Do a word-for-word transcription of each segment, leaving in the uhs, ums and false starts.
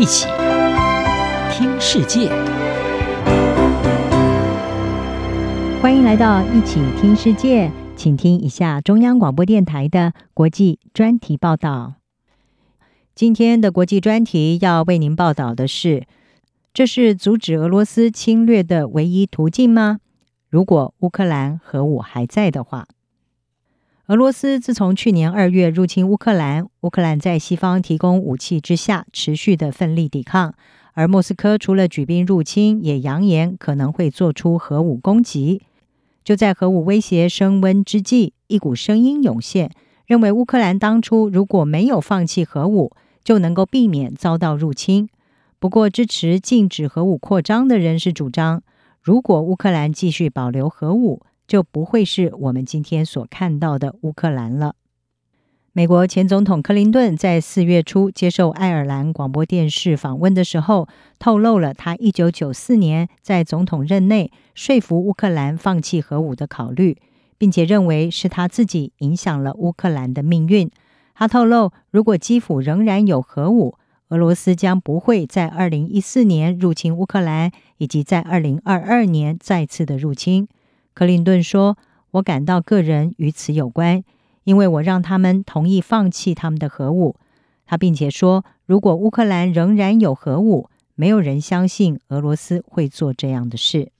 一起听世界，欢迎来到一起听世界，请听一下中央广播电台的国际专题报道。今天的国际专题要为您报道的是：这是阻止俄罗斯侵略的唯一途径吗？如果乌克兰核武还在的话。俄罗斯自从去年二月入侵乌克兰，乌克兰在西方提供武器之下持续的奋力抵抗，而莫斯科除了举兵入侵，也扬言可能会做出核武攻击。就在核武威胁升温之际，一股声音涌现，认为乌克兰当初如果没有放弃核武，就能够避免遭到入侵。不过支持禁止核武扩张的人士主张，如果乌克兰继续保留核武，就不会是我们今天所看到的乌克兰了。美国前总统克林顿在四月初接受爱尔兰广播电视访问的时候，透露了他一九九四年在总统任内说服乌克兰放弃核武的考虑，并且认为是他自己影响了乌克兰的命运。他透露，如果基辅仍然有核武，俄罗斯将不会在二零一四年入侵乌克兰，以及在二零二二年再次的入侵。克林顿说，我感到个人与此有关，因为我让他们同意放弃他们的核武。他并且说，如果乌克兰仍然有核武，没有人相信俄罗斯会做这样的事。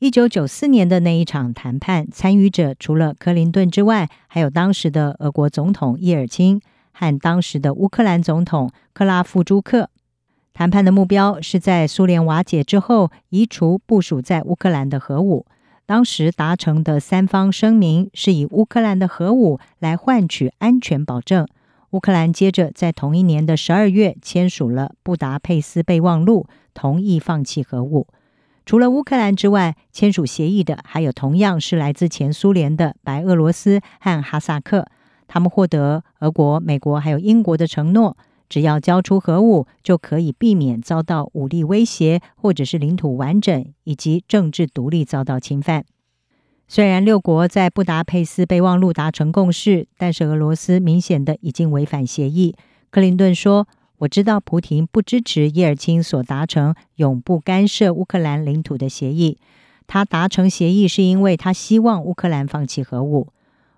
一九九四年的那一场谈判，参与者除了克林顿之外，还有当时的俄国总统叶尔钦和当时的乌克兰总统克拉夫朱克。谈判的目标是在苏联瓦解之后，移除部署在乌克兰的核武。当时达成的三方声明是以乌克兰的核武来换取安全保证。乌克兰接着在同一年的十二月签署了布达佩斯备忘录，同意放弃核武。除了乌克兰之外，签署协议的还有同样是来自前苏联的白俄罗斯和哈萨克。他们获得俄国、美国还有英国的承诺，只要交出核武，就可以避免遭到武力威胁，或者是领土完整以及政治独立遭到侵犯。虽然六国在布达佩斯备忘录达成共识，但是俄罗斯明显的已经违反协议。克林顿说，我知道普廷不支持叶尔钦所达成永不干涉乌克兰领土的协议，他达成协议是因为他希望乌克兰放弃核武。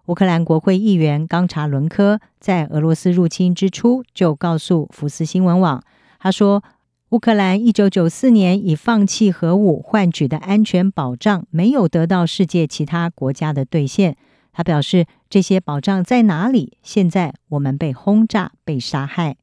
乌克兰国会议员冈察伦科在俄罗斯入侵之初就告诉福斯新闻网，他说，乌克兰一九九四年以放弃核武换取的安全保障没有得到世界其他国家的兑现。他表示，这些保障在哪里？现在我们被轰炸，被杀害。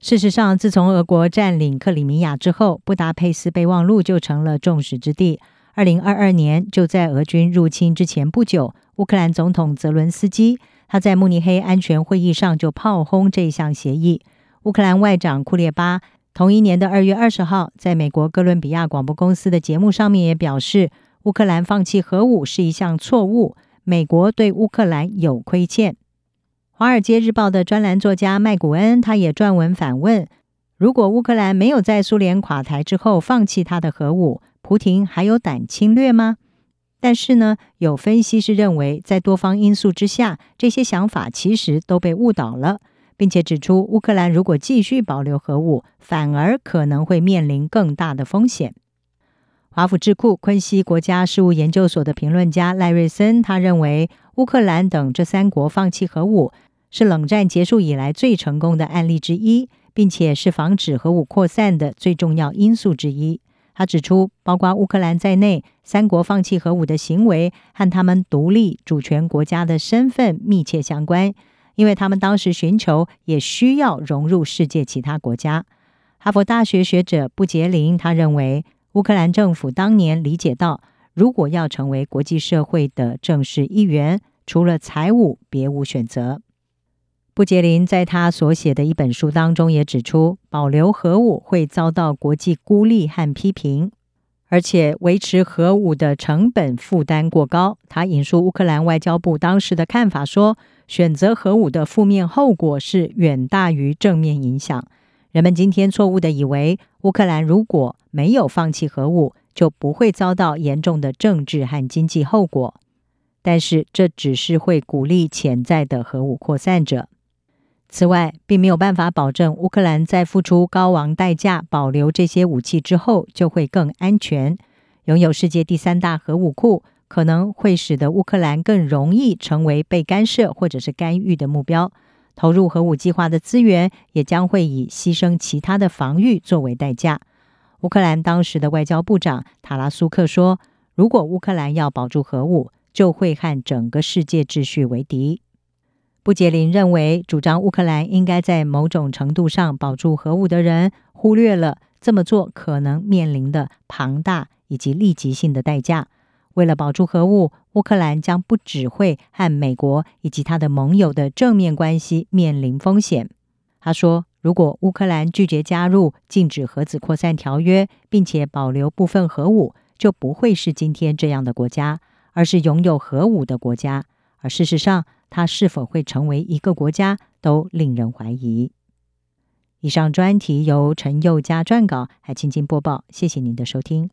事实上，自从俄国占领克里米亚之后，布达佩斯备忘录就成了众矢之的。二零二二年，就在俄军入侵之前不久，乌克兰总统泽伦斯基他在慕尼黑安全会议上就炮轰这项协议。乌克兰外长库列巴同一年的二月二十号在美国哥伦比亚广播公司的节目上面也表示，乌克兰放弃核武是一项错误，美国对乌克兰有亏欠。华尔街日报的专栏作家麦古恩他也撰文反问，如果乌克兰没有在苏联垮台之后放弃他的核武，普廷还有胆侵略吗？但是呢，有分析师认为，在多方因素之下，这些想法其实都被误导了，并且指出，乌克兰如果继续保留核武，反而可能会面临更大的风险。华府智库昆西国家事务研究所的评论家赖瑞森，他认为，乌克兰等这三国放弃核武，是冷战结束以来最成功的案例之一，并且是防止核武扩散的最重要因素之一。他指出，包括乌克兰在内，三国放弃核武的行为和他们独立主权国家的身份密切相关，因为他们当时寻求也需要融入世界其他国家。哈佛大学学者布杰林他认为，乌克兰政府当年理解到，如果要成为国际社会的正式一员，除了财务别无选择。布杰林在他所写的一本书当中也指出，保留核武会遭到国际孤立和批评，而且维持核武的成本负担过高。他引述乌克兰外交部当时的看法说，选择核武的负面后果是远大于正面影响。人们今天错误地以为，乌克兰如果没有放弃核武，就不会遭到严重的政治和经济后果。但是这只是会鼓励潜在的核武扩散者。此外，并没有办法保证乌克兰在付出高昂代价保留这些武器之后就会更安全。拥有世界第三大核武库可能会使得乌克兰更容易成为被干涉或者是干预的目标，投入核武计划的资源也将会以牺牲其他的防御作为代价。乌克兰当时的外交部长塔拉苏克说，如果乌克兰要保住核武，就会和整个世界秩序为敌。布杰林认为，主张乌克兰应该在某种程度上保住核武的人，忽略了这么做可能面临的庞大以及立即性的代价。为了保住核武，乌克兰将不只会和美国以及他的盟友的正面关系面临风险。他说，如果乌克兰拒绝加入禁止核子扩散条约，并且保留部分核武，就不会是今天这样的国家，而是拥有核武的国家。而事实上，它是否会成为一个国家都令人怀疑。以上专题由陈佑嘉撰稿，海青青播报，谢谢您的收听。